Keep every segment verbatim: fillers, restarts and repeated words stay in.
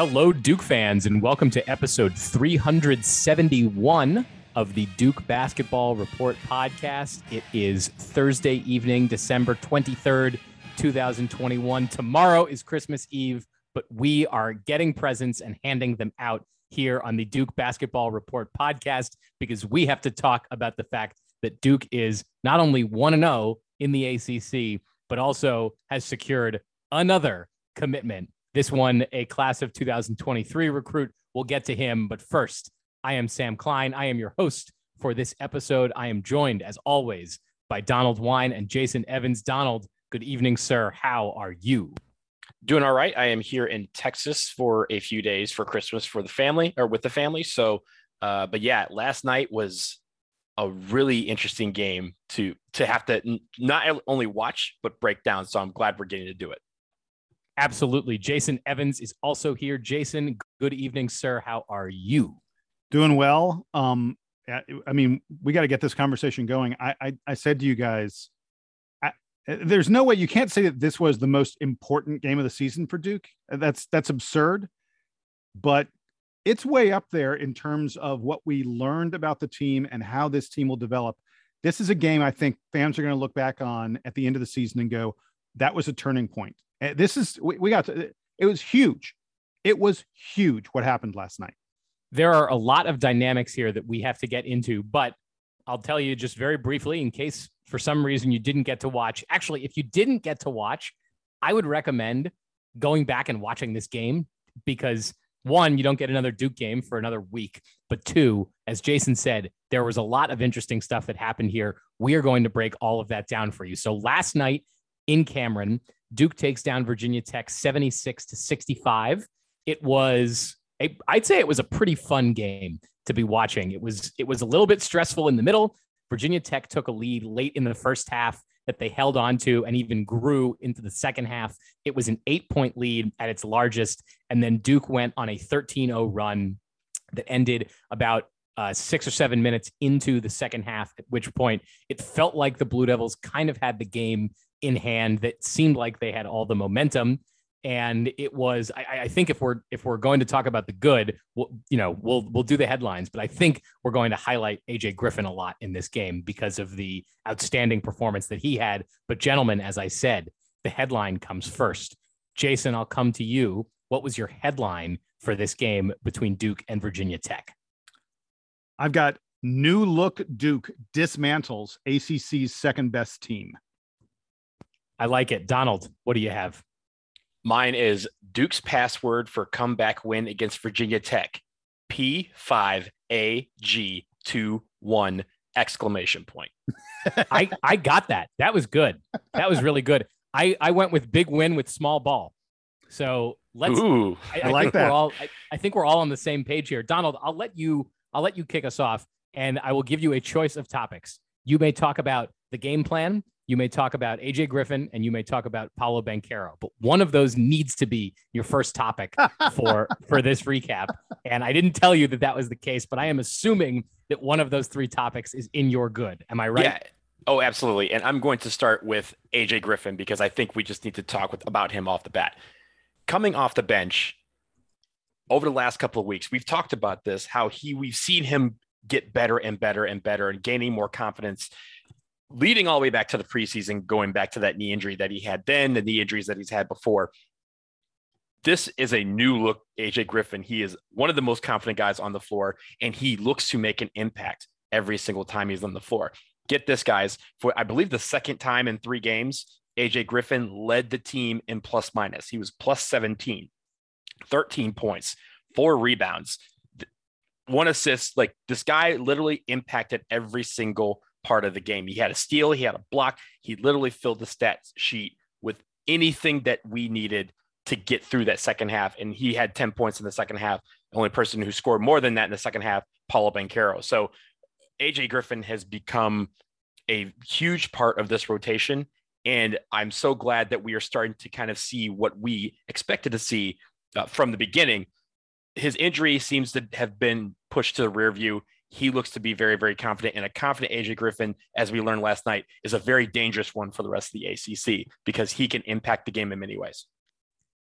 Hello, Duke fans, and welcome to episode three seventy-one of the Duke Basketball Report podcast. It is Thursday evening, December twenty-third, twenty twenty-one. Tomorrow is Christmas Eve, but we are getting presents and handing them out here on the Duke Basketball Report podcast because we have to talk about the fact that Duke is not only one and oh in the A C C, but also has secured another commitment. This one, a class of two thousand twenty-three recruit. We'll get to him. But first, I am Sam Klein. I am your host for this episode. I am joined, as always, by Donald Wine and Jason Evans. Donald, good evening, sir. How are you? Doing all right. I am here in Texas for a few days for Christmas for the family or with the family. So, uh, but yeah, last night was a really interesting game to to have to n- not only watch, but break down. So I'm glad we're getting to do it. Absolutely. Jason Evans is also here. Jason, good evening, sir. How are you? Doing well. Um, I mean, we got to get this conversation going. I, I, I said to you guys, I, there's no way you can't say that this was the most important game of the season for Duke. That's that's absurd, but it's way up there in terms of what we learned about the team and how this team will develop. This is a game I think fans are going to look back on at the end of the season and go, that was a turning point. This is, we got to, it was huge. It was huge what happened last night. There are a lot of dynamics here that we have to get into, but I'll tell you just very briefly in case for some reason you didn't get to watch. Actually, if you didn't get to watch, I would recommend going back and watching this game because one, you don't get another Duke game for another week, but two, as Jason said, there was a lot of interesting stuff that happened here. We are going to break all of that down for you. So last night in Cameron, Duke takes down Virginia Tech seventy-six to sixty-five. It was, a, I'd say it was a pretty fun game to be watching. It was, it was a little bit stressful in the middle. Virginia Tech took a lead late in the first half that they held on to and even grew into the second half. It was an eight-point lead at its largest, and then Duke went on a thirteen oh run that ended about uh, six or seven minutes into the second half, at which point it felt like the Blue Devils kind of had the game in hand. That seemed like they had all the momentum. And it was, I, I think if we're, if we're going to talk about the good, we'll, you know, we'll, we'll do the headlines, but I think we're going to highlight A J Griffin a lot in this game because of the outstanding performance that he had. But gentlemen, as I said, the headline comes first. Jason, I'll come to you. What was your headline for this game between Duke and Virginia Tech? I've got new look Duke dismantles A C C's second best team. I like it. Donald, what do you have? Mine is Duke's password for comeback win against Virginia Tech. P five A G two one exclamation point. I, I got that. That was good. That was really good. I, I went with big win with small ball. So let's, Ooh, I, I, I like think that. We're all, I, I think we're all on the same page here. Donald, I'll let you, I'll let you kick us off and I will give you a choice of topics. You may talk about the game plan. You may talk about A J Griffin and you may talk about Paolo Banchero, but one of those needs to be your first topic for, for this recap. And I didn't tell you that that was the case, but I am assuming that one of those three topics is in your good. Am I right? Yeah. Oh, absolutely. And I'm going to start with A J Griffin because I think we just need to talk with, about him off the bat. Coming off the bench over the last couple of weeks, we've talked about this, how he, we've seen him get better and better and better and gaining more confidence leading all the way back to the preseason, going back to that knee injury that he had then, the knee injuries that he's had before. This is a new look, A J Griffin. He is one of the most confident guys on the floor, and he looks to make an impact every single time he's on the floor. Get this, guys. For, I believe, the second time in three games, A J Griffin led the team in plus minus. He was plus seventeen, thirteen points, four rebounds, one assist. Like, this guy literally impacted every single part of the game. He had a steal, he had a block. He literally filled the stat sheet with anything that we needed to get through that second half. And he had ten points in the second half. The only person who scored more than that in the second half, Paolo Banchero. So A J Griffin has become a huge part of this rotation. And I'm so glad that we are starting to kind of see what we expected to see uh, from the beginning. His injury seems to have been pushed to the rear view. He looks to be very, very confident, and a confident A J Griffin, as we learned last night, is a very dangerous one for the rest of the A C C because he can impact the game in many ways.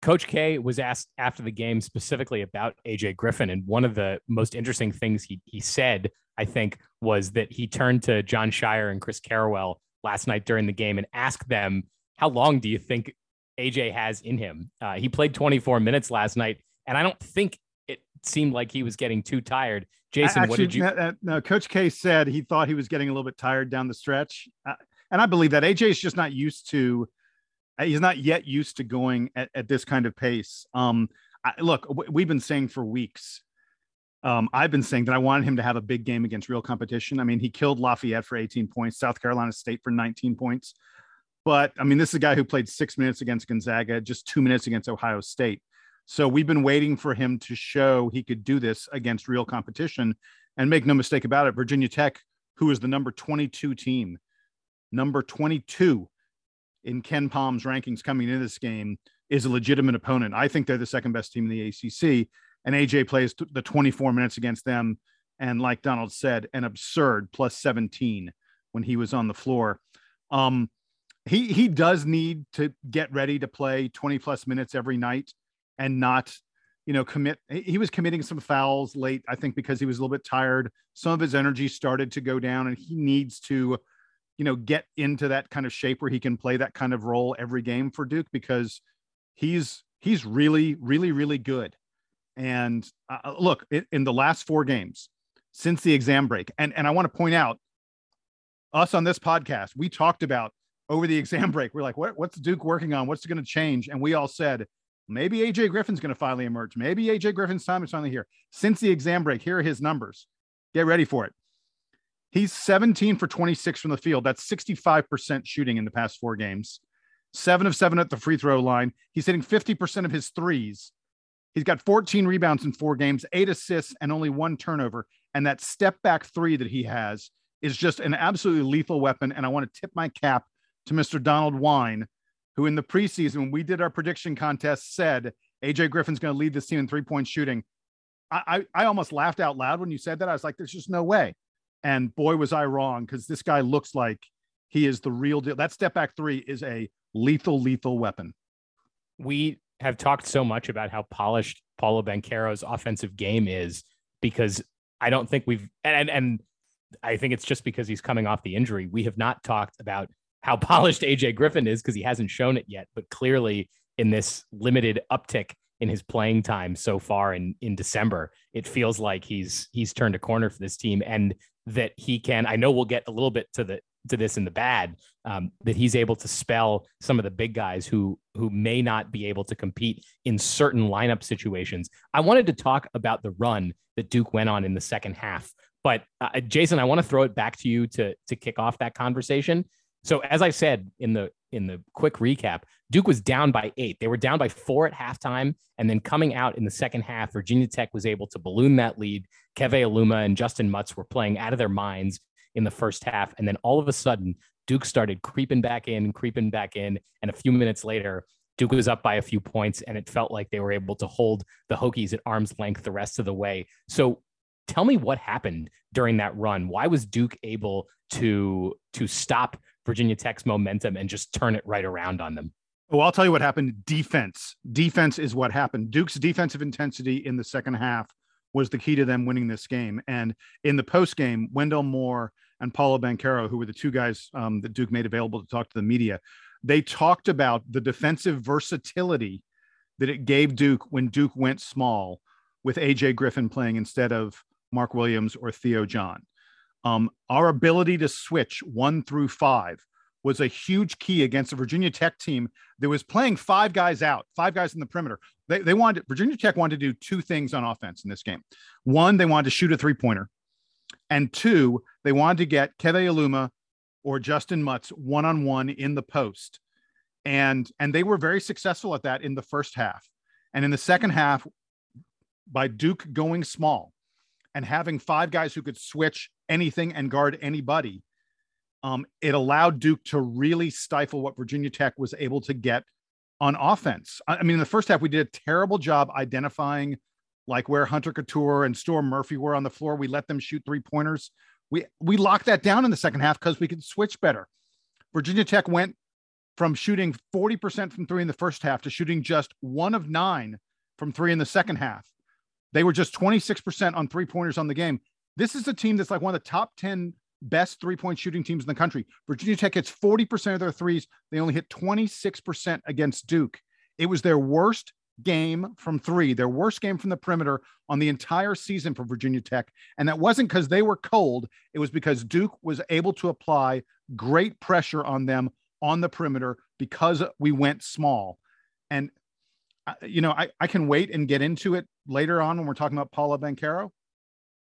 Coach K was asked after the game specifically about A J Griffin. And one of the most interesting things he he said, I think, was that he turned to John Shire and Chris Carrawell last night during the game and asked them, how long do you think A J has in him? Uh, he played twenty-four minutes last night, and I don't think it seemed like he was getting too tired. Jason, Actually, what did you... Uh, no, Coach K said he thought he was getting a little bit tired down the stretch. Uh, and I believe that. A J is just not used to... He's not yet used to going at, at this kind of pace. Um, I, look, we've been saying for weeks, um, I've been saying that I wanted him to have a big game against real competition. I mean, he killed Lafayette for eighteen points, South Carolina State for nineteen points. But, I mean, this is a guy who played six minutes against Gonzaga, just two minutes against Ohio State. So we've been waiting for him to show he could do this against real competition. And make no mistake about it, Virginia Tech, who is the number twenty-two team, number twenty-two in Ken Palm's rankings coming into this game, is a legitimate opponent. I think they're the second best team in the A C C, and A J plays th- the twenty-four minutes against them. And like Donald said, an absurd plus seventeen when he was on the floor. Um, he, he does need to get ready to play twenty plus minutes every night and not, you know, commit. He was committing some fouls late, I think, because he was a little bit tired. Some of his energy started to go down, and he needs to, you know, get into that kind of shape where he can play that kind of role every game for Duke, because he's, he's really, really, really good. And uh, look, it, in the last four games since the exam break, and, and I want to point out, us on this podcast, we talked about over the exam break, we're like, what, what's Duke working on? What's going to change? And we all said, maybe A J Griffin's going to finally emerge. Maybe A J Griffin's time is finally here. Since the exam break, here are his numbers. Get ready for it. He's seventeen for twenty-six from the field. That's sixty-five percent shooting in the past four games. Seven of seven at the free throw line. He's hitting fifty percent of his threes. He's got fourteen rebounds in four games, eight assists, and only one turnover. And that step back three that he has is just an absolutely lethal weapon. And I want to tip my cap to Mister Donald Wine, who in the preseason, when we did our prediction contest, said A J Griffin's going to lead this team in three-point shooting. I, I, I almost laughed out loud when you said that. I was like, there's just no way. And boy, was I wrong, because this guy looks like he is the real deal. That step back three is a lethal, lethal weapon. We have talked so much about how polished Paolo Banchero's offensive game is, because I don't think we've, and, and, and I think it's just because he's coming off the injury. We have not talked about how polished A J Griffin is, because he hasn't shown it yet, but clearly in this limited uptick in his playing time so far in, in December, it feels like he's, he's turned a corner for this team. And that he can, I know we'll get a little bit to the to this in the bad, um, that he's able to spell some of the big guys who who may not be able to compete in certain lineup situations. I wanted to talk about the run that Duke went on in the second half, but uh, Jason, I want to throw it back to you to to kick off that conversation. So as I said in the in the quick recap, Duke was down by eight. They were down by four at halftime. And then coming out in the second half, Virginia Tech was able to balloon that lead. Keve Aluma and Justin Mutts were playing out of their minds in the first half. And then all of a sudden, Duke started creeping back in, creeping back in. And a few minutes later, Duke was up by a few points. And it felt like they were able to hold the Hokies at arm's length the rest of the way. So tell me what happened during that run. Why was Duke able to, to stop Virginia Tech's momentum and just turn it right around on them? Well, I'll tell you what happened. Defense. Defense is what happened. Duke's defensive intensity in the second half was the key to them winning this game. And in the postgame, Wendell Moore and Paolo Banchero, who were the two guys um, that Duke made available to talk to the media, they talked about the defensive versatility that it gave Duke when Duke went small with A J Griffin playing instead of Mark Williams or Theo John. Um, our ability to switch one through five was a huge key against the Virginia Tech team that was playing five guys out, five guys in the perimeter. They, they wanted Virginia Tech wanted to do two things on offense in this game. One, they wanted to shoot a three-pointer. And two, they wanted to get Keve Aluma or Justin Mutts one-on-one in the post. And, and they were very successful at that in the first half. And in the second half, by Duke going small and having five guys who could switch anything and guard anybody, um, it allowed Duke to really stifle what Virginia Tech was able to get on offense. I, I mean, in the first half, we did a terrible job identifying like where Hunter Couture and Storm Murphy were on the floor. We let them shoot three pointers. We, we locked that down in the second half because we could switch better. Virginia Tech went from shooting forty percent from three in the first half to shooting just one of nine from three in the second half. They were just twenty-six percent on three-pointers on the game. This is a team that's like one of the top ten best three-point shooting teams in the country. Virginia Tech hits forty percent of their threes. They only hit twenty-six percent against Duke. It was their worst game from three, their worst game from the perimeter on the entire season for Virginia Tech. And that wasn't because they were cold. It was because Duke was able to apply great pressure on them on the perimeter because we went small. And, you know, I, I can wait and get into it later on when we're talking about Paolo Banchero,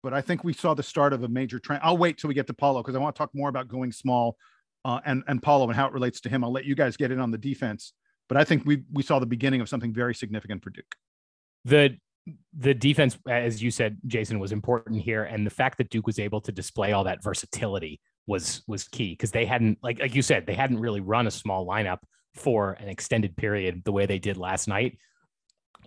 but I think we saw the start of a major trend. I'll wait till we get to Paolo because I want to talk more about going small uh, and, and Paolo and how it relates to him. I'll let you guys get in on the defense, but I think we we saw the beginning of something very significant for Duke. The The defense, as you said, Jason, was important here. And the fact that Duke was able to display all that versatility was was key because they hadn't, like like you said, they hadn't really run a small lineup for an extended period the way they did last night,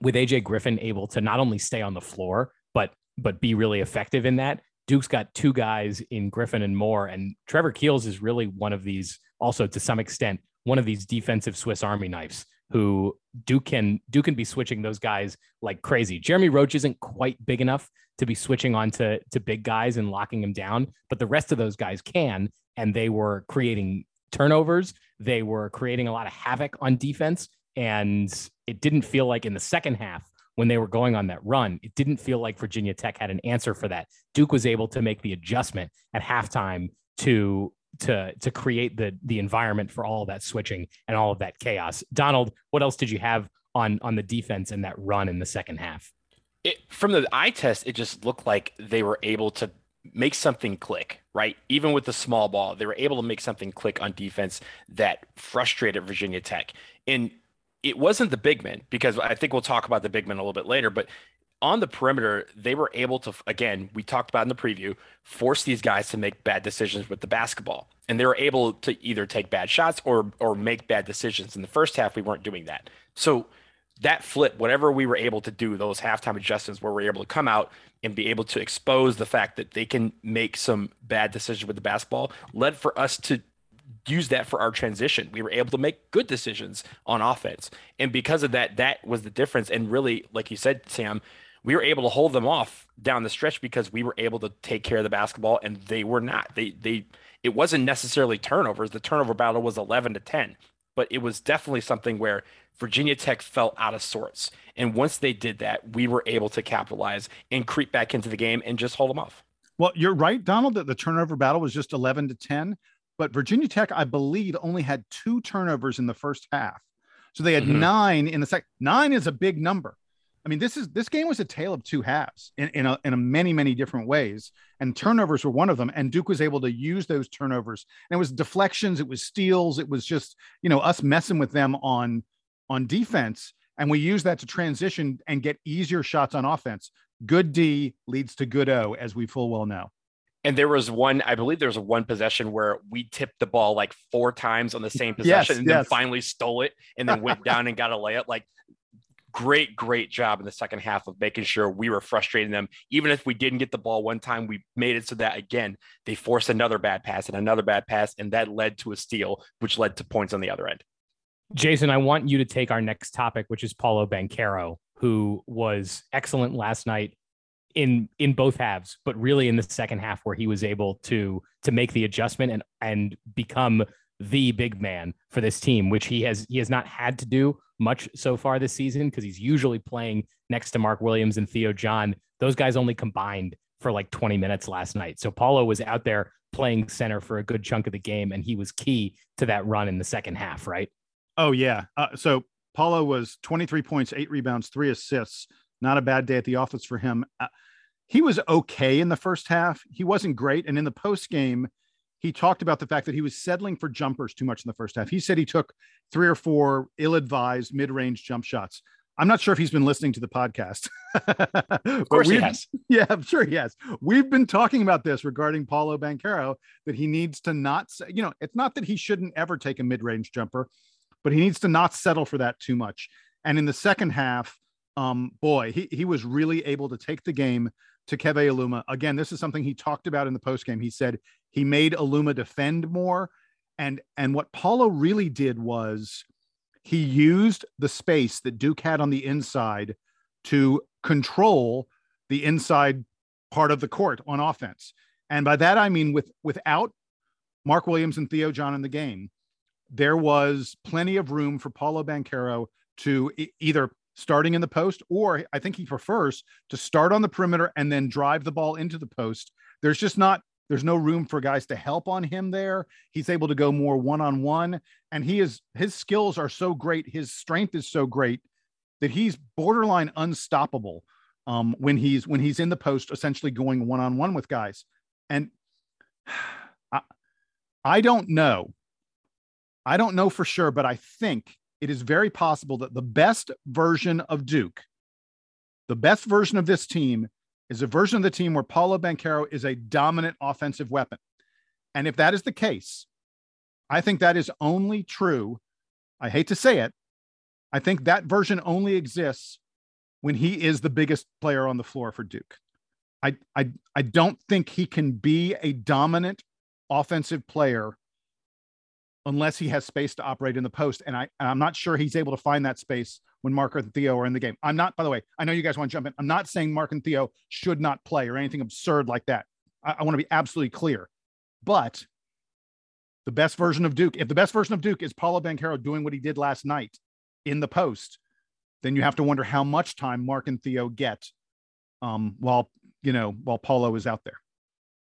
with A J Griffin able to not only stay on the floor, but but be really effective in that. Duke's got two guys in Griffin and Moore, and Trevor Keels is really one of these, also to some extent, one of these defensive Swiss Army knives who Duke can Duke can be switching those guys like crazy. Jeremy Roach isn't quite big enough to be switching on to, to big guys and locking them down, but the rest of those guys can, and they were creating turnovers. They were creating a lot of havoc on defense, and it didn't feel like in the second half when they were going on that run, it didn't feel like Virginia Tech had an answer for that. Duke was able to make the adjustment at halftime to to to create the the environment for all of that switching and all of that chaos. Donald, what else did you have on on the defense and that run in the second half? It, from the eye test, it just looked like they were able to make something click, right? Even with the small ball, they were able to make something click on defense that frustrated Virginia Tech. And it wasn't the big men, because I think we'll talk about the big men a little bit later, but on the perimeter, they were able to, again, we talked about in the preview, force these guys to make bad decisions with the basketball. And they were able to either take bad shots or or make bad decisions. In the first half, we weren't doing that. So that flip, whatever we were able to do, those halftime adjustments where we were able to come out and be able to expose the fact that they can make some bad decisions with the basketball, led for us to use that for our transition. We were able to make good decisions on offense. And because of that, that was the difference. And really, like you said, Sam, we were able to hold them off down the stretch because we were able to take care of the basketball, and they were not. They they it wasn't necessarily turnovers. The turnover battle was eleven to ten, but it was definitely something where Virginia Tech fell out of sorts. And once they did that, we were able to capitalize and creep back into the game and just hold them off. Well, you're right, Donald, that the turnover battle was just eleven to ten, but Virginia Tech, I believe, only had two turnovers in the first half. So they had mm-hmm. nine in the second. Nine is a big number. I mean, this is this game was a tale of two halves in in a, in a many, many different ways, and turnovers were one of them. And Duke was able to use those turnovers, and it was deflections, it was steals, it was just, you know, us messing with them on on defense, and we used that to transition and get easier shots on offense. Good D leads to good O, as we full well know. And there was one, I believe there was one possession where we tipped the ball like four times on the same possession, yes, and yes. then finally stole it, and then went down and got a layup. Like. Great, great job in the second half of making sure we were frustrating them. Even if we didn't get the ball one time, we made it so that, again, they forced another bad pass and another bad pass, and that led to a steal, which led to points on the other end. Jason, I want you to take our next topic, which is Paolo Banchero, who was excellent last night in in both halves, but really in the second half where he was able to to make the adjustment and and become the big man for this team, which he has he has not had to do much so far this season because he's usually playing next to Mark Williams and Theo John. Those guys only combined for like twenty minutes last night. So Paolo was out there playing center for a good chunk of the game, and he was key to that run in the second half, right? Oh, yeah. Uh, so Paolo was twenty-three points, eight rebounds, three assists. Not a bad day at the office for him. Uh, he was okay in the first half. He wasn't great. And in the post game, he talked about the fact that he was settling for jumpers too much in the first half. He said he took three or four ill-advised mid-range jump shots. I'm not sure if he's been listening to the podcast. Of course he has. Yeah, I'm sure he has. We've been talking about this regarding Paolo Banchero, that he needs to not, you know, it's not that he shouldn't ever take a mid-range jumper, but he needs to not settle for that too much. And in the second half, um, boy, he, he was really able to take the game to Keve Aluma. Again, this is something he talked about in the postgame. He said he made Aluma defend more, And and what Paolo really did was he used the space that Duke had on the inside to control the inside part of the court on offense. And by that, I mean, with without Mark Williams and Theo John in the game, there was plenty of room for Paolo Banchero to e- either starting in the post, or I think he prefers to start on the perimeter and then drive the ball into the post. There's just not, there's no room for guys to help on him there. He's able to go more one-on-one, and he is, his skills are so great. His strength is so great that he's borderline unstoppable um, when he's, when he's in the post, essentially going one-on-one with guys. And I, I don't know. I don't know for sure, but I think it is very possible that the best version of Duke, the best version of this team, is a version of the team where Paolo Banchero is a dominant offensive weapon. And if that is the case, I think that is only true. I hate to say it. I think that version only exists when he is the biggest player on the floor for Duke. I, I, I don't think he can be a dominant offensive player unless he has space to operate in the post. And I, and I'm not sure he's able to find that space when Mark and Theo are in the game. I'm not, by the way, I know you guys want to jump in. I'm not saying Mark and Theo should not play or anything absurd like that. I, I want to be absolutely clear, but the best version of Duke, if the best version of Duke is Paolo Banchero doing what he did last night in the post, then you have to wonder how much time Mark and Theo get um, while, you know, while Paolo is out there.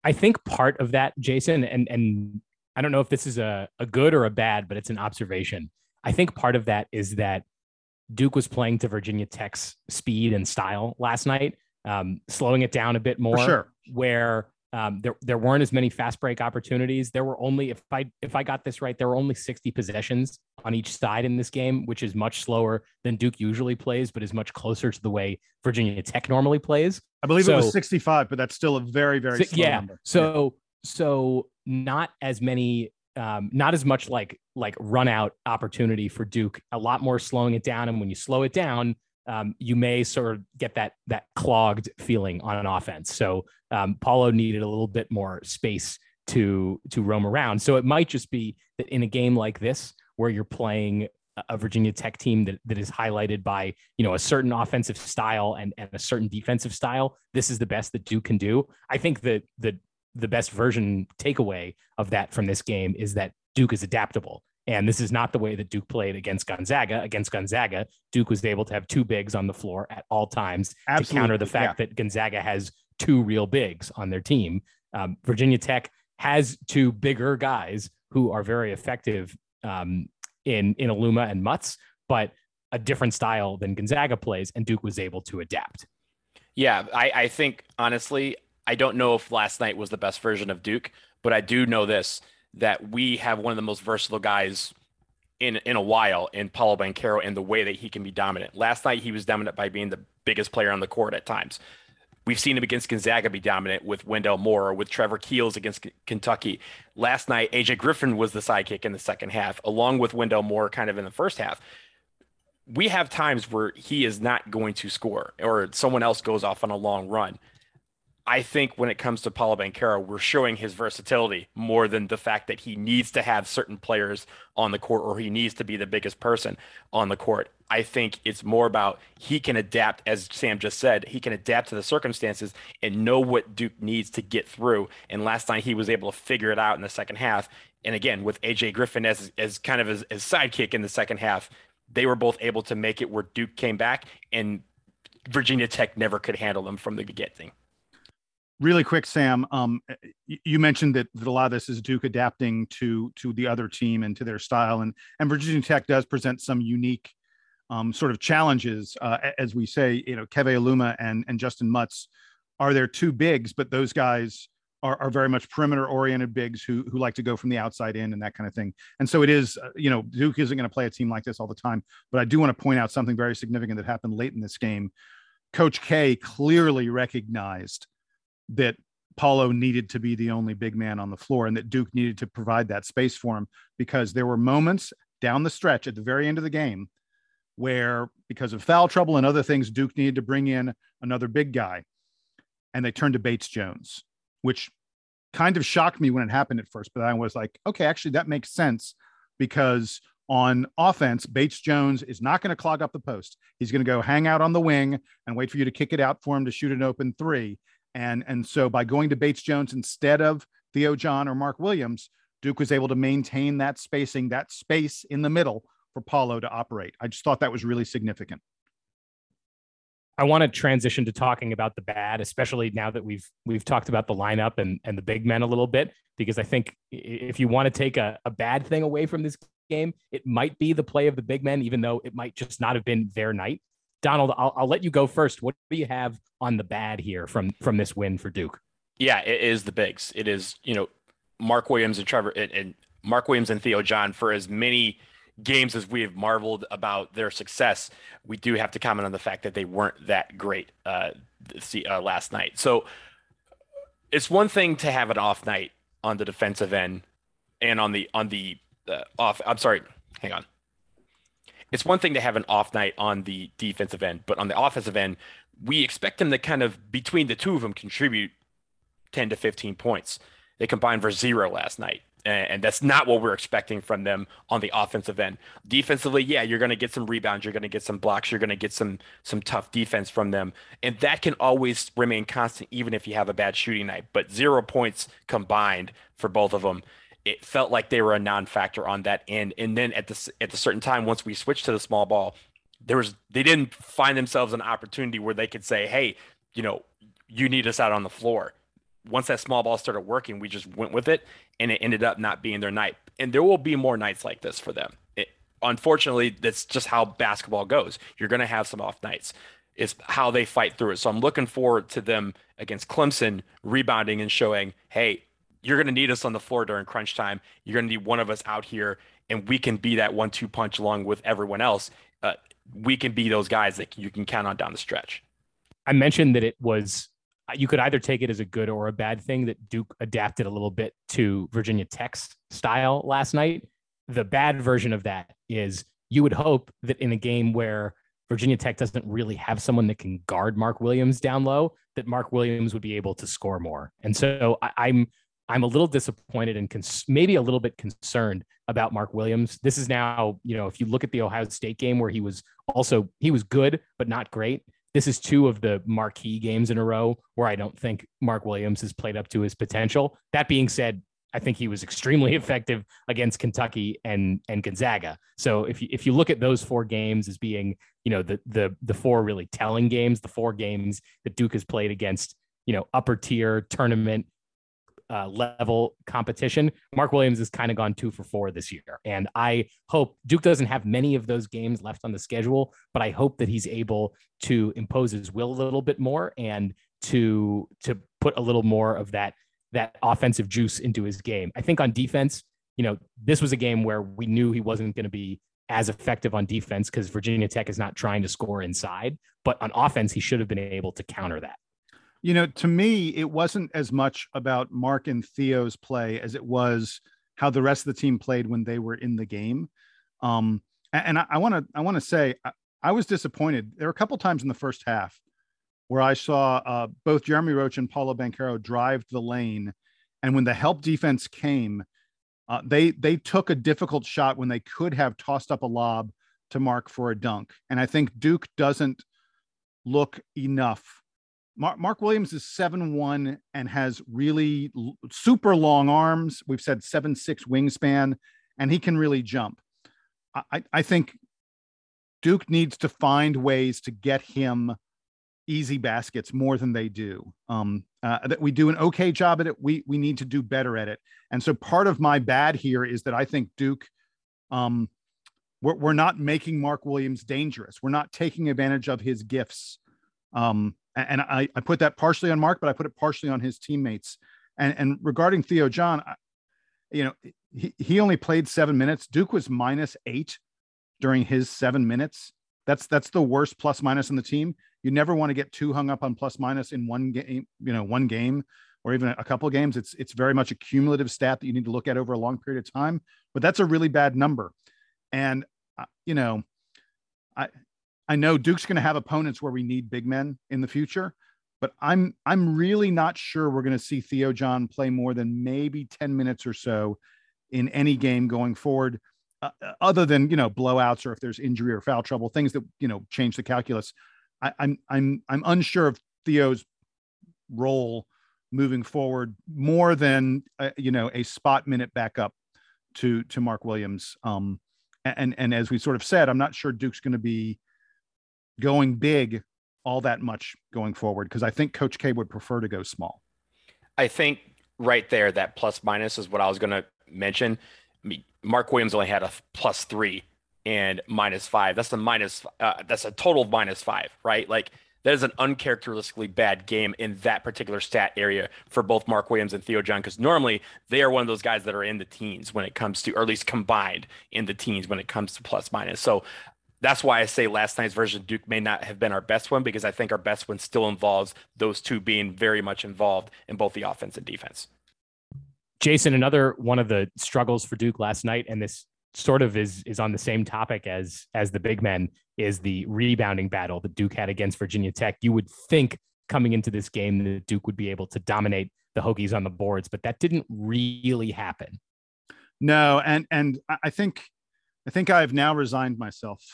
I think part of that, Jason, and, and, I don't know if this is a, a good or a bad, but it's an observation. I think part of that is that Duke was playing to Virginia Tech's speed and style last night, um, slowing it down a bit more. For sure. Where um, there there weren't as many fast break opportunities. There were only, if I if I got this right, there were only sixty possessions on each side in this game, which is much slower than Duke usually plays, but is much closer to the way Virginia Tech normally plays. I believe so, it was sixty-five, but that's still a very very so, slow yeah. number. So yeah. so. Not as many, um, not as much like like run out opportunity for Duke. A lot more slowing it down, and when you slow it down, um, you may sort of get that that clogged feeling on an offense. So um, Paolo needed a little bit more space to to roam around. So it might just be that in a game like this, where you're playing a Virginia Tech team that that is highlighted by, you know, a certain offensive style and and a certain defensive style, this is the best that Duke can do. I think that the the best version takeaway of that from this game is that Duke is adaptable. And this is not the way that Duke played against Gonzaga. Against Gonzaga, Duke was able to have two bigs on the floor at all times. Absolutely. To counter the fact yeah. that Gonzaga has two real bigs on their team. Um, Virginia Tech has two bigger guys who are very effective um, in, in Aluma and Mutts, but a different style than Gonzaga plays, and Duke was able to adapt. Yeah, I, I think, honestly, I don't know if last night was the best version of Duke, but I do know this, that we have one of the most versatile guys in in a while in Paolo Banchero, and the way that he can be dominant. Last night, he was dominant by being the biggest player on the court at times. We've seen him against Gonzaga be dominant with Wendell Moore, with Trevor Keels against K- Kentucky. Last night, A J Griffin was the sidekick in the second half, along with Wendell Moore kind of in the first half. We have times where he is not going to score or someone else goes off on a long run. I think when it comes to Paolo Banchero, we're showing his versatility more than the fact that he needs to have certain players on the court or he needs to be the biggest person on the court. I think it's more about he can adapt, as Sam just said, he can adapt to the circumstances and know what Duke needs to get through. And last night he was able to figure it out in the second half. And again, with A J Griffin as, as kind of his, his sidekick in the second half, they were both able to make it where Duke came back and Virginia Tech never could handle them from the beginning. Really quick, Sam, um, you mentioned that a lot of this is Duke adapting to to the other team and to their style. And, and Virginia Tech does present some unique um, sort of challenges. Uh, as we say, you know, Keve Aluma and, and Justin Mutts are their two bigs, but those guys are, are very much perimeter-oriented bigs who who like to go from the outside in and that kind of thing. And so it is, uh, you know, Duke isn't going to play a team like this all the time. But I do want to point out something very significant that happened late in this game. Coach K clearly recognized that Paolo needed to be the only big man on the floor and that Duke needed to provide that space for him, because there were moments down the stretch at the very end of the game where, because of foul trouble and other things, Duke needed to bring in another big guy, and they turned to Bates Jones, which kind of shocked me when it happened at first, but I was like, okay, actually that makes sense, because on offense, Bates Jones is not going to clog up the post. He's going to go hang out on the wing and wait for you to kick it out for him to shoot an open three. And, and so by going to Bates Jones instead of Theo John or Mark Williams, Duke was able to maintain that spacing, that space in the middle for Paolo to operate. I just thought that was really significant. I want to transition to talking about the bad, especially now that we've we've talked about the lineup and, and the big men a little bit, because I think if you want to take a, a bad thing away from this game, it might be the play of the big men, even though it might just not have been their night. Donald, I'll, I'll let you go first. What do you have on the bad here from from this win for Duke? Yeah, it is the bigs. It is, you know, Mark Williams and Trevor and, and Mark Williams and Theo John. For as many games as we have marveled about their success, we do have to comment on the fact that they weren't that great uh, this, uh, last night. So it's one thing to have an off night on the defensive end and on the on the uh, off. I'm sorry, hang on. It's one thing to have an off night on the defensive end, but on the offensive end, we expect them to kind of, between the two of them, contribute ten to fifteen points. They combined for zero last night. And that's not what we're expecting from them on the offensive end. Defensively, yeah, you're going to get some rebounds. You're going to get some blocks. You're going to get some some tough defense from them. And that can always remain constant, even if you have a bad shooting night. But zero points combined for both of them. It felt like they were a non-factor on that end. And then at the at the certain time, once we switched to the small ball, there was they didn't find themselves an opportunity where they could say, hey, you know, you need us out on the floor. Once that small ball started working, we just went with it, and it ended up not being their night. And there will be more nights like this for them. It, unfortunately, that's just how basketball goes. You're going to have some off nights. It's how they fight through it. So I'm looking forward to them against Clemson rebounding and showing, hey, you're going to need us on the floor during crunch time. You're going to need one of us out here, and we can be that one two punch along with everyone else. Uh, we can be those guys that you can count on down the stretch. I mentioned that it was... you could either take it as a good or a bad thing that Duke adapted a little bit to Virginia Tech's style last night. The bad version of that is you would hope that in a game where Virginia Tech doesn't really have someone that can guard Mark Williams down low, that Mark Williams would be able to score more. And so I, I'm, I'm a little disappointed and cons- maybe a little bit concerned about Mark Williams. This is now, you know, if you look at the Ohio State game where he was also, he was good, but not great. This is two of the marquee games in a row where I don't think Mark Williams has played up to his potential. That being said, I think he was extremely effective against Kentucky and, and Gonzaga. So if you, if you look at those four games as being, you know, the, the, the four really telling games, the four games that Duke has played against, you know, upper tier tournament uh, level competition, Mark Williams has kind of gone two for four this year. And I hope Duke doesn't have many of those games left on the schedule, but I hope that he's able to impose his will a little bit more and to, to put a little more of that, that offensive juice into his game. I think on defense, you know, this was a game where we knew he wasn't going to be as effective on defense because Virginia Tech is not trying to score inside, but on offense, he should have been able to counter that. You know, to me, it wasn't as much about Mark and Theo's play as it was how the rest of the team played when they were in the game. Um, and I want to I want to say I, I was disappointed. There were a couple times in the first half where I saw uh, both Jeremy Roach and Paolo Banchero drive the lane. And when the help defense came, uh, they they took a difficult shot when they could have tossed up a lob to Mark for a dunk. And I think Duke doesn't look enough. Mark Williams is seven one and has really super long arms. We've said seven six wingspan, and he can really jump. I, I think Duke needs to find ways to get him easy baskets more than they do. Um, uh, that we do an okay job at it. We we need to do better at it. And so part of my bad here is that I think Duke, um, we're, we're not making Mark Williams dangerous. We're not taking advantage of his gifts. Um, And I, I put that partially on Mark, but I put it partially on his teammates. And, and regarding Theo John, I, you know, he, he only played seven minutes. Duke was minus eight during his seven minutes. That's that's the worst plus minus on the team. You never want to get too hung up on plus minus in one game, you know, one game or even a couple of games. It's it's very much a cumulative stat that you need to look at over a long period of time. But that's a really bad number. And uh, you know, I. I know Duke's going to have opponents where we need big men in the future, but I'm I'm really not sure we're going to see Theo John play more than maybe ten minutes or so in any game going forward, uh, other than, you know, blowouts or if there's injury or foul trouble, things that, you know, change the calculus. I, I'm I'm I'm unsure of Theo's role moving forward more than uh, you know, a spot minute backup to to Mark Williams. Um, and and as we sort of said, I'm not sure Duke's going to be going big all that much going forward, because I think Coach K would prefer to go small. I think right there, that plus minus is what I was going to mention. I mean, Mark Williams only had a plus three and minus five. That's the minus. Uh, that's a total of minus five, right? Like, that is an uncharacteristically bad game in that particular stat area for both Mark Williams and Theo John, because normally they are one of those guys that are in the teens when it comes to, or at least combined in the teens when it comes to plus minus. So that's why I say last night's version of Duke may not have been our best one, because I think our best one still involves those two being very much involved in both the offense and defense. Jason, another one of the struggles for Duke last night, and this sort of is is on the same topic as as the big men, is the rebounding battle that Duke had against Virginia Tech. You would think coming into this game that Duke would be able to dominate the Hokies on the boards, but that didn't really happen. No, and and I think I think I've now resigned myself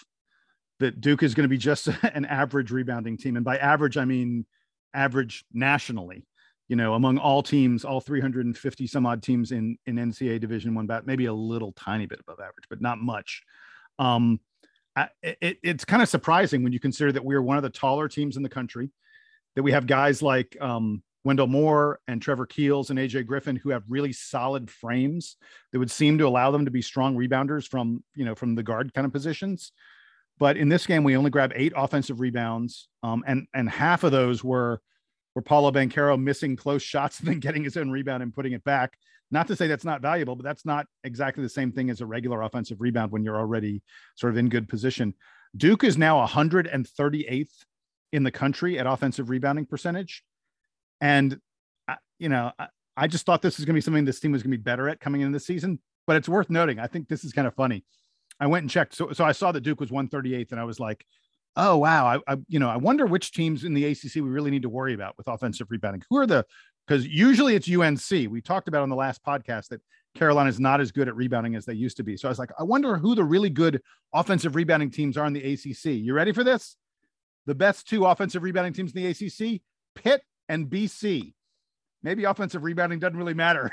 that Duke is going to be just an average rebounding team. And by average, I mean average nationally, you know, among all teams, all three hundred fifty some odd teams in, in N C double A Division One, bat, maybe a little tiny bit above average, but not much. Um, I, it, it's kind of surprising when you consider that we're one of the taller teams in the country, that we have guys like um, Wendell Moore and Trevor Keels and A J Griffin, who have really solid frames that would seem to allow them to be strong rebounders from, you know, from the guard kind of positions. But in this game, we only grabbed eight offensive rebounds, um, and and half of those were were Paolo Banchero missing close shots and then getting his own rebound and putting it back. Not to say that's not valuable, but that's not exactly the same thing as a regular offensive rebound when you're already sort of in good position. Duke is now one hundred thirty-eighth in the country at offensive rebounding percentage, and I, you know, I, I just thought this was going to be something this team was going to be better at coming into the season. But it's worth noting. I think this is kind of funny. I went and checked. So, so I saw that Duke was one hundred thirty-eighth, and I was like, oh, wow. I, I, you know, I wonder which teams in the A C C we really need to worry about with offensive rebounding. Who are the, because usually it's U N C. We talked about on the last podcast that Carolina is not as good at rebounding as they used to be. So I was like, I wonder who the really good offensive rebounding teams are in the A C C. You ready for this? The best two offensive rebounding teams in the A C C, Pitt and B C. Maybe offensive rebounding doesn't really matter.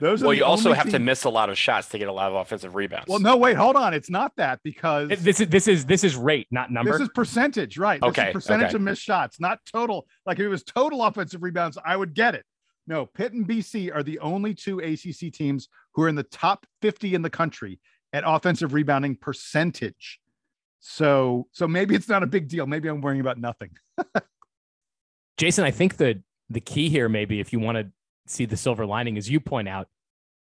Those well, you also have teams. to miss a lot of shots to get a lot of offensive rebounds. Well, no, wait, hold on. It's not that, because this is this is this is rate, not number. This is percentage, right? Okay, this is percentage okay. of missed shots, not total. Like, if it was total offensive rebounds, I would get it. No, Pitt and B C are the only two A C C teams who are in the top fifty in the country at offensive rebounding percentage. So, so maybe it's not a big deal. Maybe I'm worrying about nothing. Jason, I think the the key here, maybe, if you want to see the silver lining, as you point out,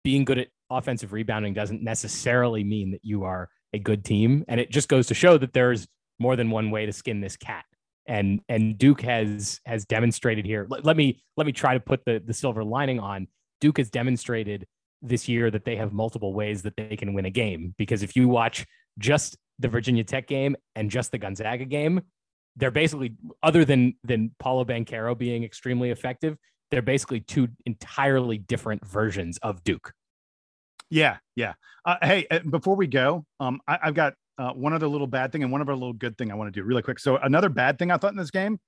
being good at offensive rebounding doesn't necessarily mean that you are a good team. And it just goes to show that there's more than one way to skin this cat. And, and Duke has, has demonstrated here. Let, let me, let me try to put the, the silver lining on. Duke has demonstrated this year that they have multiple ways that they can win a game, because if you watch just the Virginia Tech game and just the Gonzaga game, they're basically, other than, than Paolo Banchero being extremely effective, they're basically two entirely different versions of Duke. Yeah. Yeah. Uh, hey, before we go, um, I, I've got uh, one other little bad thing and one other little good thing I want to do really quick. So another bad thing I thought in this game,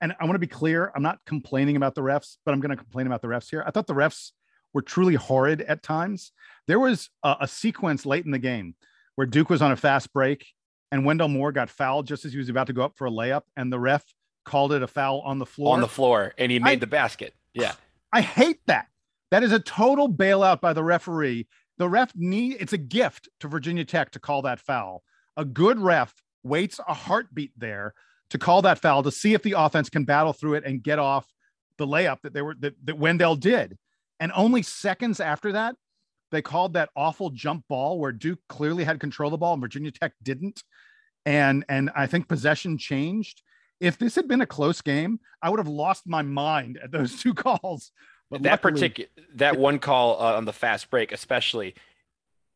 and I want to be clear, I'm not complaining about the refs, but I'm going to complain about the refs here. I thought the refs were truly horrid at times. There was a, a sequence late in the game where Duke was on a fast break and Wendell Moore got fouled just as he was about to go up for a layup, and the ref called it a foul on the floor. On the floor, and he made I, the basket. Yeah. I hate that. That is a total bailout by the referee. The ref need it's a gift to Virginia Tech to call that foul. A good ref waits a heartbeat there to call that foul to see if the offense can battle through it and get off the layup that they were that, that Wendell did. And only seconds after that, they called that awful jump ball where Duke clearly had control of the ball and Virginia Tech didn't. And and I think possession changed. If this had been a close game, I would have lost my mind at those two calls. But that particular, that one call uh, on the fast break, especially,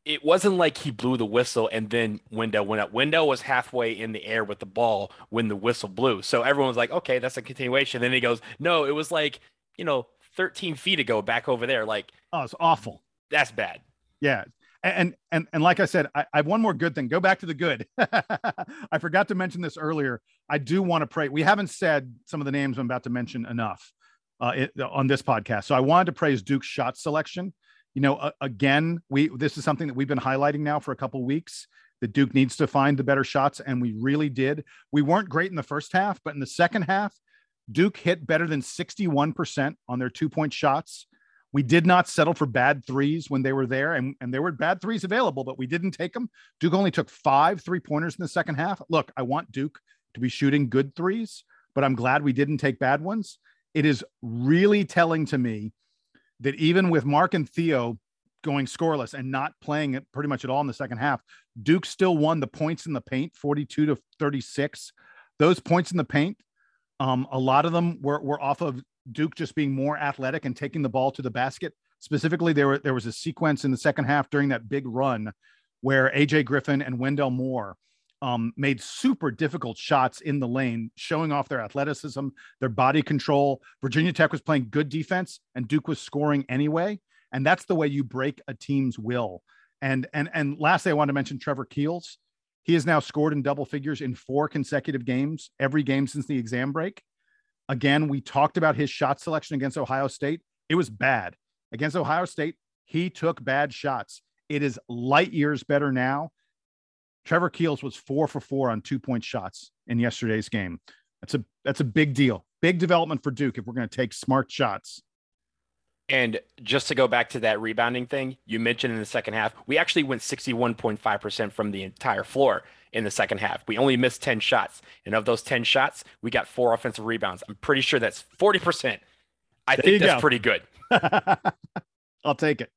it wasn't like he blew the whistle and then Wendell went up. Wendell was halfway in the air with the ball when the whistle blew. So everyone was like, okay, that's a continuation. Then he goes, no, it was like, you know, thirteen feet ago back over there. Like, oh, it's awful. That's bad. Yeah. And, and, and like I said, I, I have one more good thing. Go back to the good. I forgot to mention this earlier. I do want to pray. We haven't said some of the names I'm about to mention enough uh, it, on this podcast. So I wanted to praise Duke's shot selection. You know, uh, again, we this is something that we've been highlighting now for a couple of weeks, that Duke needs to find the better shots, and we really did. We weren't great in the first half, but in the second half, Duke hit better than sixty-one percent on their two-point shots. We did not settle for bad threes when they were there, and, and there were bad threes available, but we didn't take them. Duke only took five three-pointers in the second half. Look, I want Duke to be shooting good threes, but I'm glad we didn't take bad ones. It is really telling to me that even with Mark and Theo going scoreless and not playing it pretty much at all in the second half, Duke still won the points in the paint, forty-two to thirty-six. Those points in the paint, um, a lot of them were, were off of Duke just being more athletic and taking the ball to the basket. Specifically, there, were, there was a sequence in the second half during that big run where A J Griffin and Wendell Moore um, made super difficult shots in the lane, showing off their athleticism, their body control. Virginia Tech was playing good defense and Duke was scoring anyway. And that's the way you break a team's will. And, and, and lastly, I want to mention Trevor Keels. He has now scored in double figures in four consecutive games, every game since the exam break. Again, we talked about his shot selection against Ohio State. It was bad. Against Ohio State, he took bad shots. It is light years better now. Trevor Keels was four for four on two-point shots in yesterday's game. That's a that's a big deal. Big development for Duke if we're going to take smart shots. And just to go back to that rebounding thing, you mentioned in the second half, we actually went sixty-one point five percent from the entire floor in the second half. We only missed ten shots. And of those ten shots, we got four offensive rebounds. I'm pretty sure that's forty percent. I there think that's go. pretty good. I'll take it.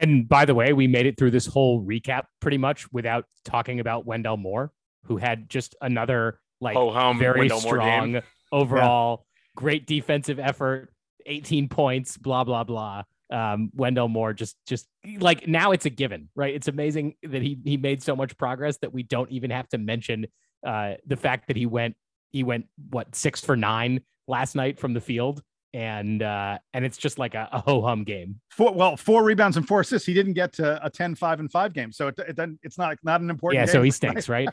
And by the way, we made it through this whole recap pretty much without talking about Wendell Moore, who had just another like oh, um, very Wendell strong overall, yeah. great defensive effort, eighteen points, blah, blah, blah. Um, Wendell Moore just, just like now it's a given, right? It's amazing that he, he made so much progress that we don't even have to mention uh, the fact that he went, he went what, six for nine last night from the field. And, uh, and it's just like a, a ho-hum game. Four, well, four rebounds and four assists. He didn't get to a ten, five and five game. So it, it doesn't, it's not, not an important Yeah. game. So he stinks, right?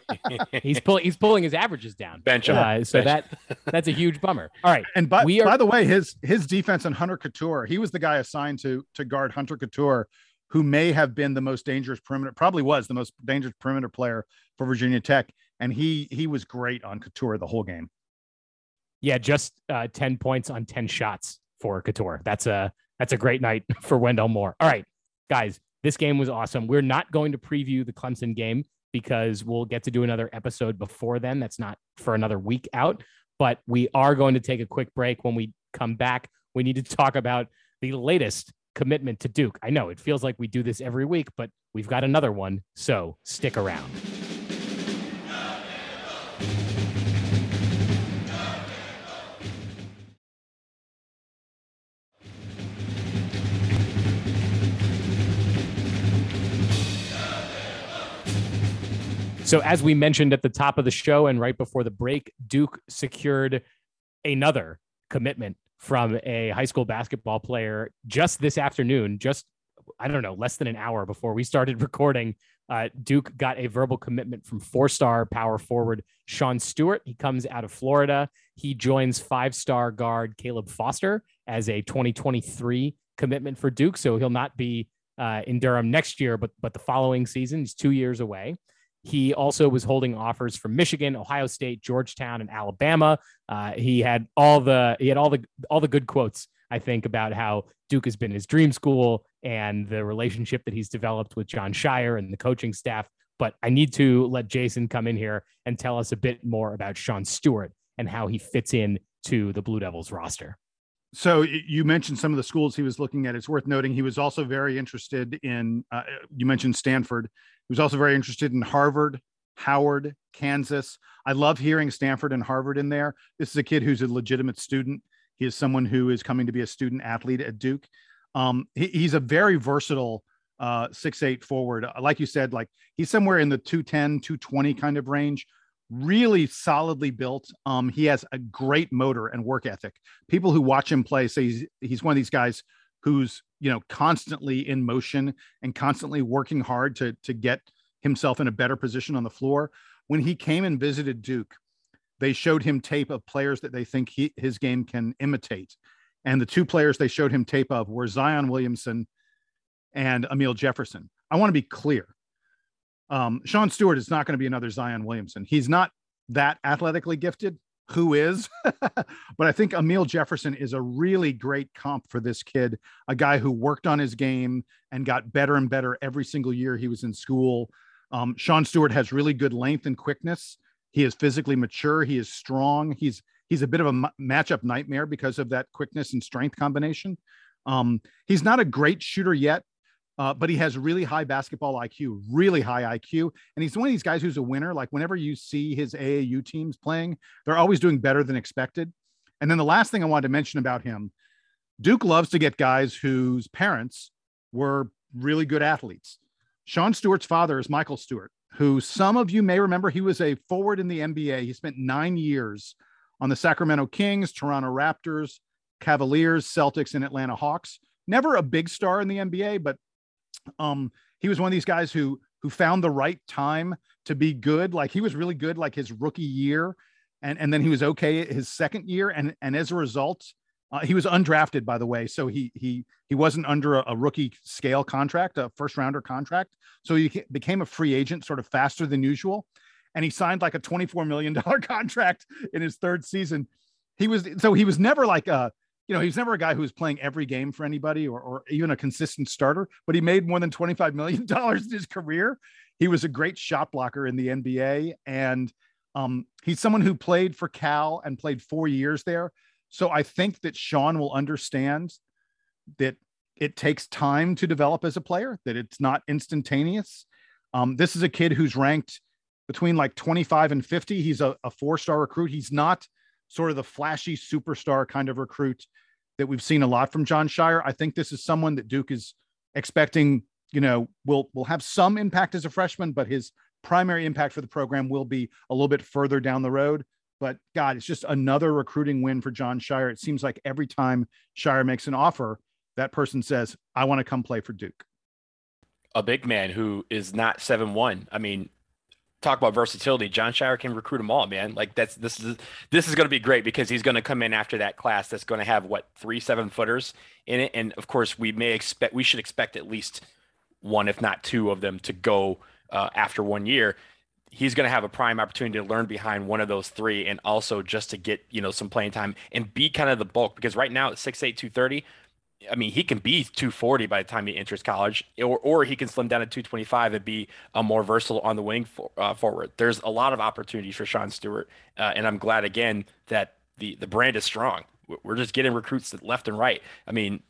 he's pulling, he's pulling his averages down. Bench him. Uh, so Bench. that, that's a huge bummer. All right. And by, we are- by the way, his, his defense on Hunter Couture, he was the guy assigned to, to guard Hunter Couture, who may have been the most dangerous perimeter, probably was the most dangerous perimeter player for Virginia Tech. And he, he was great on Couture the whole game. Yeah, just uh, ten points on ten shots for Couture. That's a that's a great night for Wendell Moore. All right, guys, this game was awesome. We're not going to preview the Clemson game because we'll get to do another episode before then. That's not for another week out, but we are going to take a quick break. When we come back, we need to talk about the latest commitment to Duke. I know it feels like we do this every week, but we've got another one, so stick around. So as we mentioned at the top of the show and right before the break, Duke secured another commitment from a high school basketball player just this afternoon, just, I don't know, less than an hour before we started recording. Uh, Duke got a verbal commitment from four-star power forward Sean Stewart. He comes out of Florida. He joins five-star guard Caleb Foster as a twenty twenty-three commitment for Duke. So he'll not be uh, in Durham next year, but but the following season. He's two years away. He also was holding offers from Michigan, Ohio State, Georgetown, and Alabama. Uh, he had all the he had all the all the good quotes, I think, about how Duke has been his dream school and the relationship that he's developed with John Shire and the coaching staff. But I need to let Jason come in here and tell us a bit more about Sean Stewart and how he fits in to the Blue Devils roster. So you mentioned some of the schools he was looking at. It's worth noting he was also very interested in, uh, you mentioned Stanford. He was also very interested in Harvard, Howard, Kansas. I love hearing Stanford and Harvard in there. This is a kid who's a legitimate student. He is someone who is coming to be a student athlete at Duke. Um, he, he's a very versatile uh, six eight forward. Like you said, like he's somewhere in the two ten, two twenty kind of range, really solidly built. Um, he has a great motor and work ethic. People who watch him play say he's, he's one of these guys who's, you know, constantly in motion and constantly working hard to, to get himself in a better position on the floor. When he came and visited Duke, they showed him tape of players that they think he, his game can imitate. And the two players they showed him tape of were Zion Williamson and Amile Jefferson. I want to be clear. Um, Sean Stewart is not going to be another Zion Williamson. He's not that athletically gifted. Who is? But I think Amile Jefferson is a really great comp for this kid, a guy who worked on his game and got better and better every single year he was in school. Um, Sean Stewart has really good length and quickness. He is physically mature. He is strong. He's he's a bit of a m- matchup nightmare because of that quickness and strength combination. Um, he's not a great shooter yet, uh, but he has really high basketball I Q, really high I Q. And he's one of these guys who's a winner. Like whenever you see his A A U teams playing, they're always doing better than expected. And then the last thing I wanted to mention about him, Duke loves to get guys whose parents were really good athletes. Sean Stewart's father is Michael Stewart, who some of you may remember. He was a forward in the N B A. He spent nine years on the Sacramento Kings, Toronto Raptors, Cavaliers, Celtics, and Atlanta Hawks. Never a big star in the N B A, but um, he was one of these guys who who found the right time to be good. Like he was really good, like his rookie year, and and then he was okay his second year, and and as a result, uh, he was undrafted, by the way. So he he he wasn't under a, a rookie scale contract, a first rounder contract. So he became a free agent sort of faster than usual, and he signed like a twenty-four million dollars contract in his third season. He was so he was never like a you know, he was never a guy who was playing every game for anybody or, or even a consistent starter, but he made more than twenty-five million dollars in his career. He was a great shot blocker in the N B A. And um, he's someone who played for Cal and played four years there. So I think that Sean will understand that it takes time to develop as a player, that it's not instantaneous. Um, this is a kid who's ranked between like twenty-five and fifty. He's a, a four-star recruit. He's not sort of the flashy superstar kind of recruit that we've seen a lot from John Shire. I think this is someone that Duke is expecting, you know, will, will have some impact as a freshman, but his primary impact for the program will be a little bit further down the road. But God, it's just another recruiting win for John Shire. It seems like every time Shire makes an offer, that person says, I want to come play for Duke. A big man who is not seven one. I mean, talk about versatility. John Shire can recruit them all, man. Like that's, this is, this is going to be great because he's going to come in after that class that's going to have what, three seven footers in it. And of course we may expect, we should expect at least one, if not two of them to go uh, after one year. He's going to have a prime opportunity to learn behind one of those three. And also just to get, you know, some playing time and be kind of the bulk, because right now at six eight, two thirty, I mean, he can be two forty by the time he enters college, or or he can slim down to two twenty-five and be a more versatile on the wing for, uh, forward. There's a lot of opportunities for Sean Stewart, uh, and I'm glad, again, that the, the brand is strong. We're just getting recruits left and right. I mean,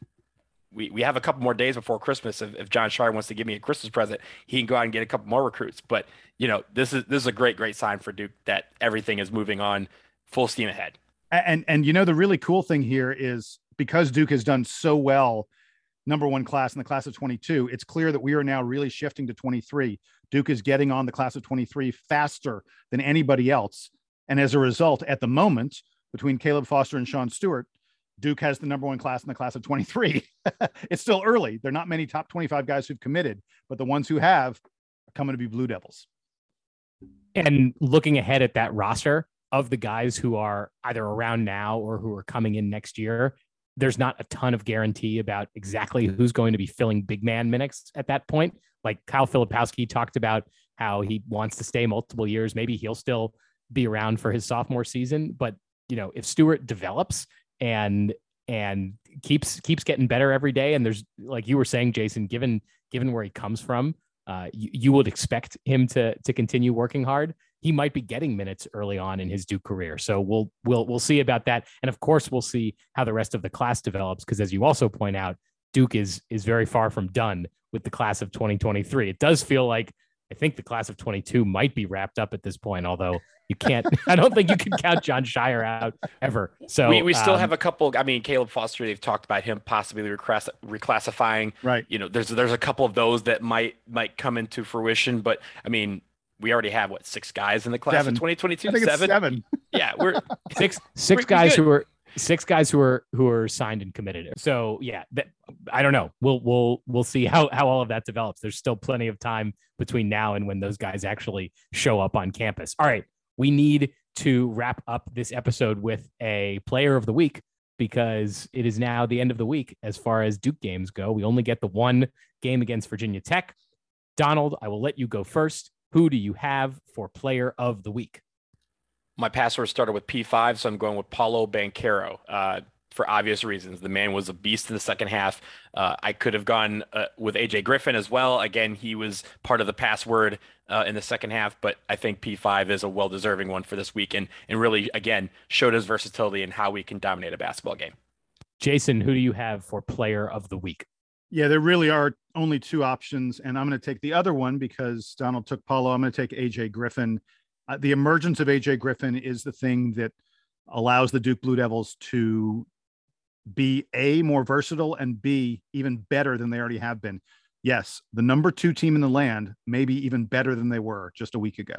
we, we have a couple more days before Christmas. If, if John Shire wants to give me a Christmas present, he can go out and get a couple more recruits. But, you know, this is this is a great, great sign for Duke that everything is moving on full steam ahead. And, and you know, the really cool thing here is, because Duke has done so well, number one class in the class of twenty-two, it's clear that we are now really shifting to twenty-three. Duke is getting on the class of twenty-three faster than anybody else. And as a result, at the moment, between Caleb Foster and Sean Stewart, Duke has the number one class in the class of twenty-three. It's still early. There are not many top twenty-five guys who've committed, but the ones who have are coming to be Blue Devils. And looking ahead at that roster of the guys who are either around now or who are coming in next year, there's not a ton of guarantee about exactly who's going to be filling big man minutes at that point. Like Kyle Filipowski talked about how he wants to stay multiple years. Maybe he'll still be around for his sophomore season. But, you know, if Stewart develops and and keeps keeps getting better every day, and there's, like you were saying, Jason, given given where he comes from, uh, you, you would expect him to to continue working hard. He might be getting minutes early on in his Duke career. So we'll, we'll, we'll see about that. And of course we'll see how the rest of the class develops. Cause as you also point out, Duke is, is very far from done with the class of twenty twenty-three. It does feel like I think the class of twenty-two might be wrapped up at this point, although you can't, I don't think you can count John Shire out ever. So we, we still um, have a couple. I mean, Caleb Foster, they've talked about him possibly reclass, reclassifying, right? You know, there's, there's a couple of those that might, might come into fruition, but I mean, we already have what, six guys in the class seven. of twenty twenty-two? I think seven. It's seven. Yeah. We're six, six we're, guys who are, Six guys who are who are signed and committed. So yeah, that, I don't know. We'll we'll we'll see how how all of that develops. There's still plenty of time between now and when those guys actually show up on campus. All right, we need to wrap up this episode with a player of the week because it is now the end of the week as far as Duke games go. We only get the one game against Virginia Tech. Donald, I will let you go first. Who do you have for player of the week? My password started with P five, so I'm going with Paolo Banchero uh, for obvious reasons. The man was a beast in the second half. Uh, I could have gone uh, with A J Griffin as well. Again, he was part of the password uh, in the second half, but I think P five is a well-deserving one for this week and, and really, again, showed his versatility and how we can dominate a basketball game. Jason, who do you have for player of the week? Yeah, there really are only two options, and I'm going to take the other one because Donald took Paolo. I'm going to take A J Griffin. Uh, the emergence of A J Griffin is the thing that allows the Duke Blue Devils to be A, more versatile, and B, even better than they already have been. Yes, the number two team in the land, maybe even better than they were just a week ago.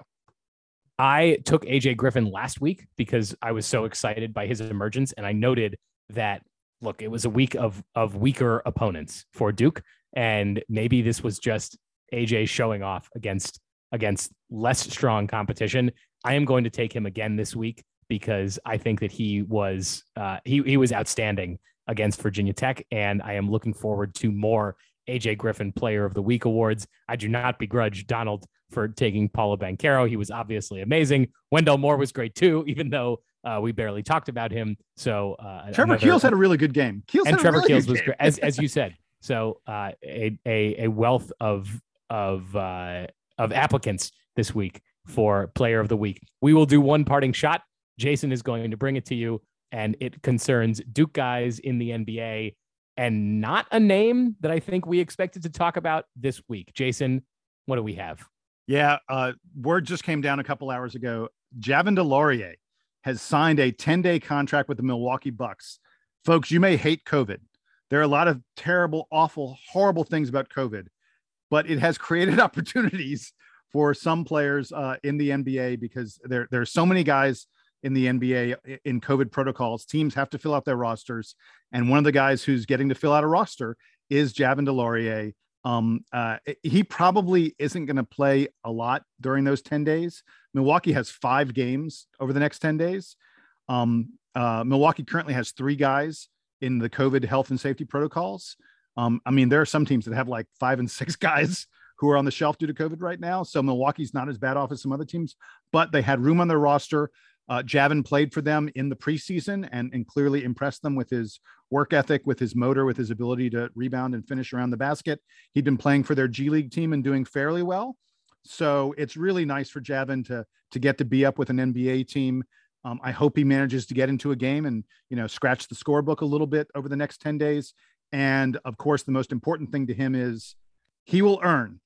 I took A J Griffin last week because I was so excited by his emergence, and I noted that, look, it was a week of of weaker opponents for Duke, and maybe this was just A J showing off against against less strong competition. I am going to take him again this week because I think that he was uh, he he was outstanding against Virginia Tech, and I am looking forward to more A J Griffin Player of the Week awards. I do not begrudge Donald for taking Paolo Banchero. He was obviously amazing. Wendell Moore was great too, even though uh, we barely talked about him. So uh, Trevor another, Keels had a really good game. Keels and had Trevor a really Keels was game. great, as as you said. So uh, a, a a wealth of of. Uh, of applicants this week for player of the week. We will do one parting shot. Jason is going to bring it to you, and it concerns Duke guys in the N B A and not a name that I think we expected to talk about this week. Jason, what do we have? Yeah. Uh, word just came down a couple hours ago. Javin DeLaurier has signed a ten day contract with the Milwaukee Bucks. Folks, you may hate COVID. There are a lot of terrible, awful, horrible things about COVID, but it has created opportunities for some players uh, in the N B A because there, there are so many guys in the N B A in COVID protocols. Teams have to fill out their rosters. And one of the guys who's getting to fill out a roster is Javin DeLaurier. Um, uh, he probably isn't going to play a lot during those ten days. Milwaukee has five games over the next ten days. Um, uh, Milwaukee currently has three guys in the COVID health and safety protocols. Um, I mean, there are some teams that have like five and six guys who are on the shelf due to COVID right now. So Milwaukee's not as bad off as some other teams, but they had room on their roster. Uh, Javin played for them in the preseason and, and clearly impressed them with his work ethic, with his motor, with his ability to rebound and finish around the basket. He'd been playing for their G League team and doing fairly well. So it's really nice for Javin to, to get to be up with an N B A team. Um, I hope he manages to get into a game and, you know, scratch the scorebook a little bit over the next ten days. And of course, the most important thing to him is he will earn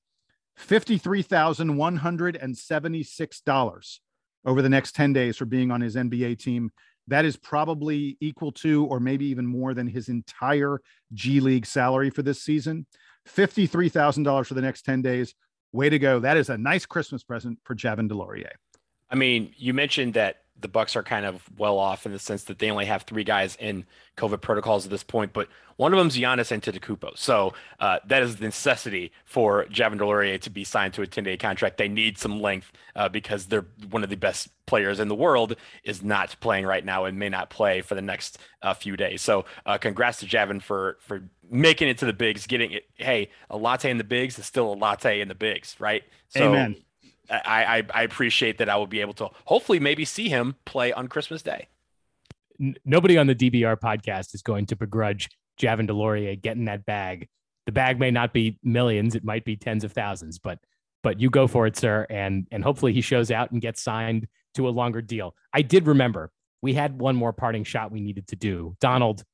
fifty-three thousand one hundred seventy-six dollars over the next ten days for being on his N B A team. That is probably equal to, or maybe even more than, his entire G League salary for this season. fifty-three thousand dollars for the next ten days. Way to go. That is a nice Christmas present for Javin DeLaurier. I mean, you mentioned that the Bucks are kind of well off in the sense that they only have three guys in COVID protocols at this point, but one of them's Giannis Antetokounmpo. So uh, that is the necessity for Javin DeLaurier to be signed to a ten day contract. They need some length uh, because they're one of the best players in the world is not playing right now and may not play for the next uh, few days. So uh, congrats to Javin for, for making it to the bigs, getting it. Hey, a latte in the bigs is still a latte in the bigs, right? So, amen. I, I, I appreciate that I will be able to hopefully maybe see him play on Christmas Day. N- nobody on the D B R podcast is going to begrudge Javin DeLaurier getting that bag. The bag may not be millions. It might be tens of thousands, but, but you go for it, sir. And, and hopefully he shows out and gets signed to a longer deal. I did remember we had one more parting shot we needed to do. Donald,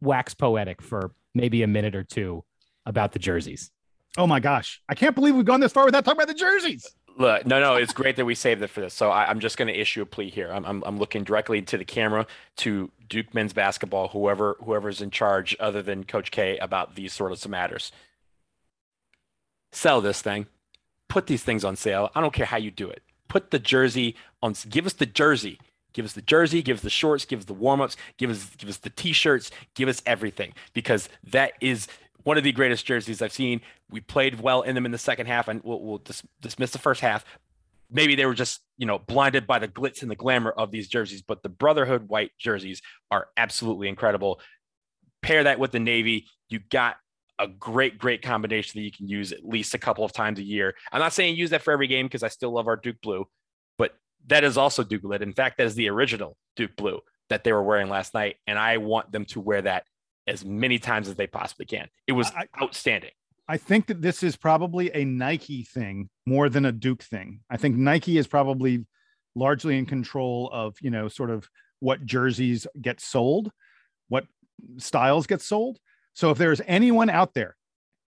wax poetic for maybe a minute or two about the jerseys. Oh my gosh. I can't believe we've gone this far without talking about the jerseys. Look, no, no, it's great that we saved it for this. So I, I'm just going to issue a plea here. I'm, I'm I'm looking directly to the camera to Duke men's basketball, whoever whoever's in charge other than Coach K about these sorts of matters. Sell this thing. Put these things on sale. I don't care how you do it. Put the jersey on. Give us the jersey. Give us the jersey. Give us the shorts. Give us the warm-ups. Give us give us the T-shirts. Give us everything, because that is – one of the greatest jerseys I've seen. We played well in them in the second half, and we'll, we'll dis- dismiss the first half. Maybe they were just, you know, blinded by the glitz and the glamour of these jerseys, but the Brotherhood white jerseys are absolutely incredible. Pair that with the navy, you got a great, great combination that you can use at least a couple of times a year. I'm not saying use that for every game because I still love our Duke blue, but that is also Duke lit. In fact, that is the original Duke blue that they were wearing last night, and I want them to wear that as many times as they possibly can. It was I, outstanding. I think that this is probably a Nike thing more than a Duke thing. I think Nike is probably largely in control of, you know, sort of what jerseys get sold, what styles get sold. So if there's anyone out there,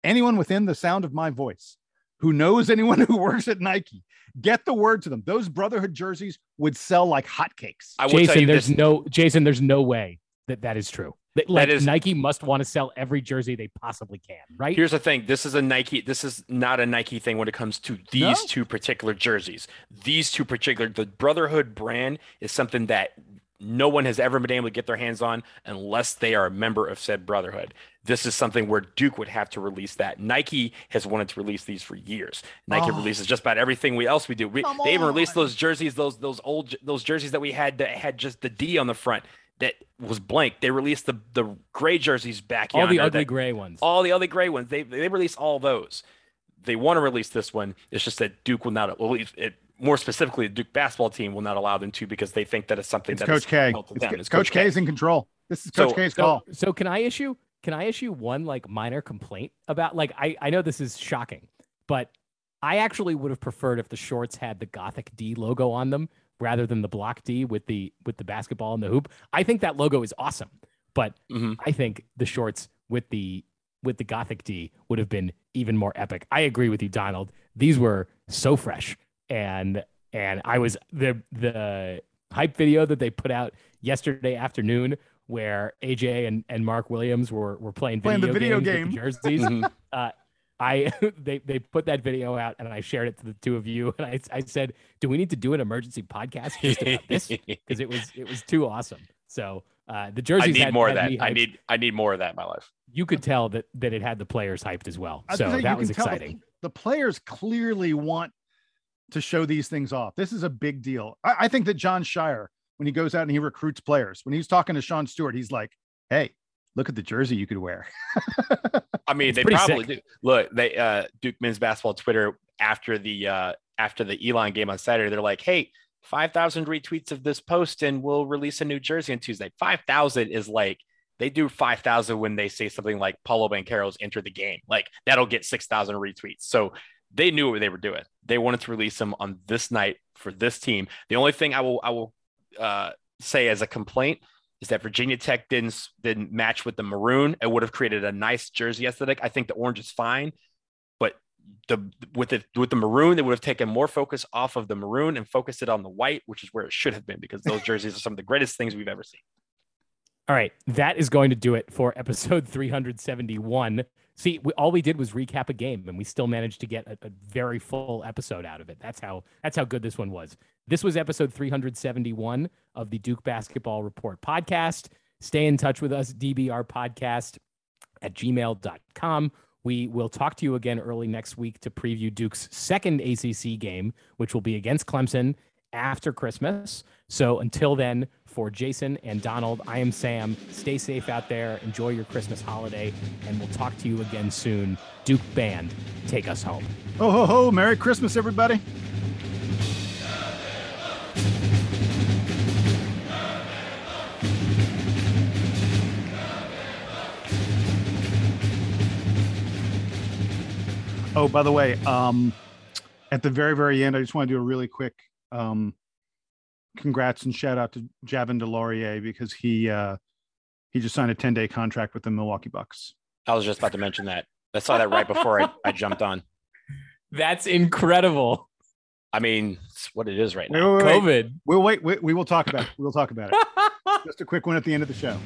anyone within the sound of my voice who knows anyone who works at Nike, get the word to them. Those Brotherhood jerseys would sell like hotcakes. I will Jason, tell you there's this. no Jason, there's no way that that is true. Like, that is, Nike must want to sell every jersey they possibly can, right? Here's the thing. This is a Nike. This is not a Nike thing when it comes to these no? two particular jerseys. These two particular, the Brotherhood brand is something that no one has ever been able to get their hands on unless they are a member of said Brotherhood. This is something where Duke would have to release that. Nike has wanted to release these for years. Nike oh. releases just about everything we else we do. We, they even released those jerseys, those those old those jerseys that we had that had just the D on the front. That was blank. They released the the gray jerseys back. All the ugly gray ones. All the ugly gray ones. They they released all those. They want to release this one. It's just that Duke will not. Well, it, more specifically, the Duke basketball team will not allow them to because they think that it's something that's Coach K. It's Coach K is in control. This is Coach K's call. So can I issue? Can I issue one like minor complaint about like I I know this is shocking, but I actually would have preferred if the shorts had the Gothic D logo on them, rather than the block D with the with the basketball and the hoop. I think that logo is awesome, but mm-hmm. I think the shorts with the with the Gothic D would have been even more epic. I agree with you, Donald. These were so fresh, and and I was the the hype video that they put out yesterday afternoon where A J and, and Mark Williams were were playing video, playing the video game with the jerseys. mm-hmm. uh, I they they put that video out and I shared it to the two of you, and I I said, do we need to do an emergency podcast just about this? Because it was it was too awesome. So uh, the jerseys. I need had, more had of that. I need I need more of that in my life. You could tell that that it had the players hyped as well. So say, that was exciting. The, the players clearly want to show these things off. This is a big deal. I, I think that John Shire, when he goes out and he recruits players, when he's talking to Sean Stewart, he's like, hey, look at the jersey you could wear. I mean, it's they probably sick. do. Look, they uh, Duke men's basketball Twitter after the uh, after the Elon game on Saturday, they're like, "Hey, five thousand retweets of this post, and we'll release a new jersey on Tuesday." Five thousand is like they do five thousand when they say something like Paolo Banchero's entered the game. Like that'll get six thousand retweets. So they knew what they were doing. They wanted to release them on this night for this team. The only thing I will I will uh, say as a complaint is that Virginia Tech didn't didn't match with the maroon. It would have created a nice jersey aesthetic. I think the orange is fine, but the with the with the maroon, they would have taken more focus off of the maroon and focused it on the white, which is where it should have been, because those jerseys are some of the greatest things we've ever seen. All right, that is going to do it for episode three seventy-one. See, we, all we did was recap a game, and we still managed to get a, a very full episode out of it. That's how that's how good this one was. This was episode three seventy-one of the Duke Basketball Report podcast. Stay in touch with us, dbrpodcast at gmail dot com. We will talk to you again early next week to preview Duke's second A C C game, which will be against Clemson after Christmas. So until then, for Jason and Donald, I am Sam. Stay safe out there. Enjoy your Christmas holiday, and we'll talk to you again soon. Duke Band, take us home. Ho, ho, ho. Merry Christmas, everybody. Oh, by the way, um, at the very, very end, I just want to do a really quick um, congrats and shout out to Javin DeLaurier, because he uh, he just signed a ten-day contract with the Milwaukee Bucks. I was just about to mention that. I saw that right before I, I jumped on. That's incredible. I mean, it's what it is right now. Wait, wait, wait. COVID. We'll wait. We, we will talk about it. We'll talk about it. Just a quick one at the end of the show.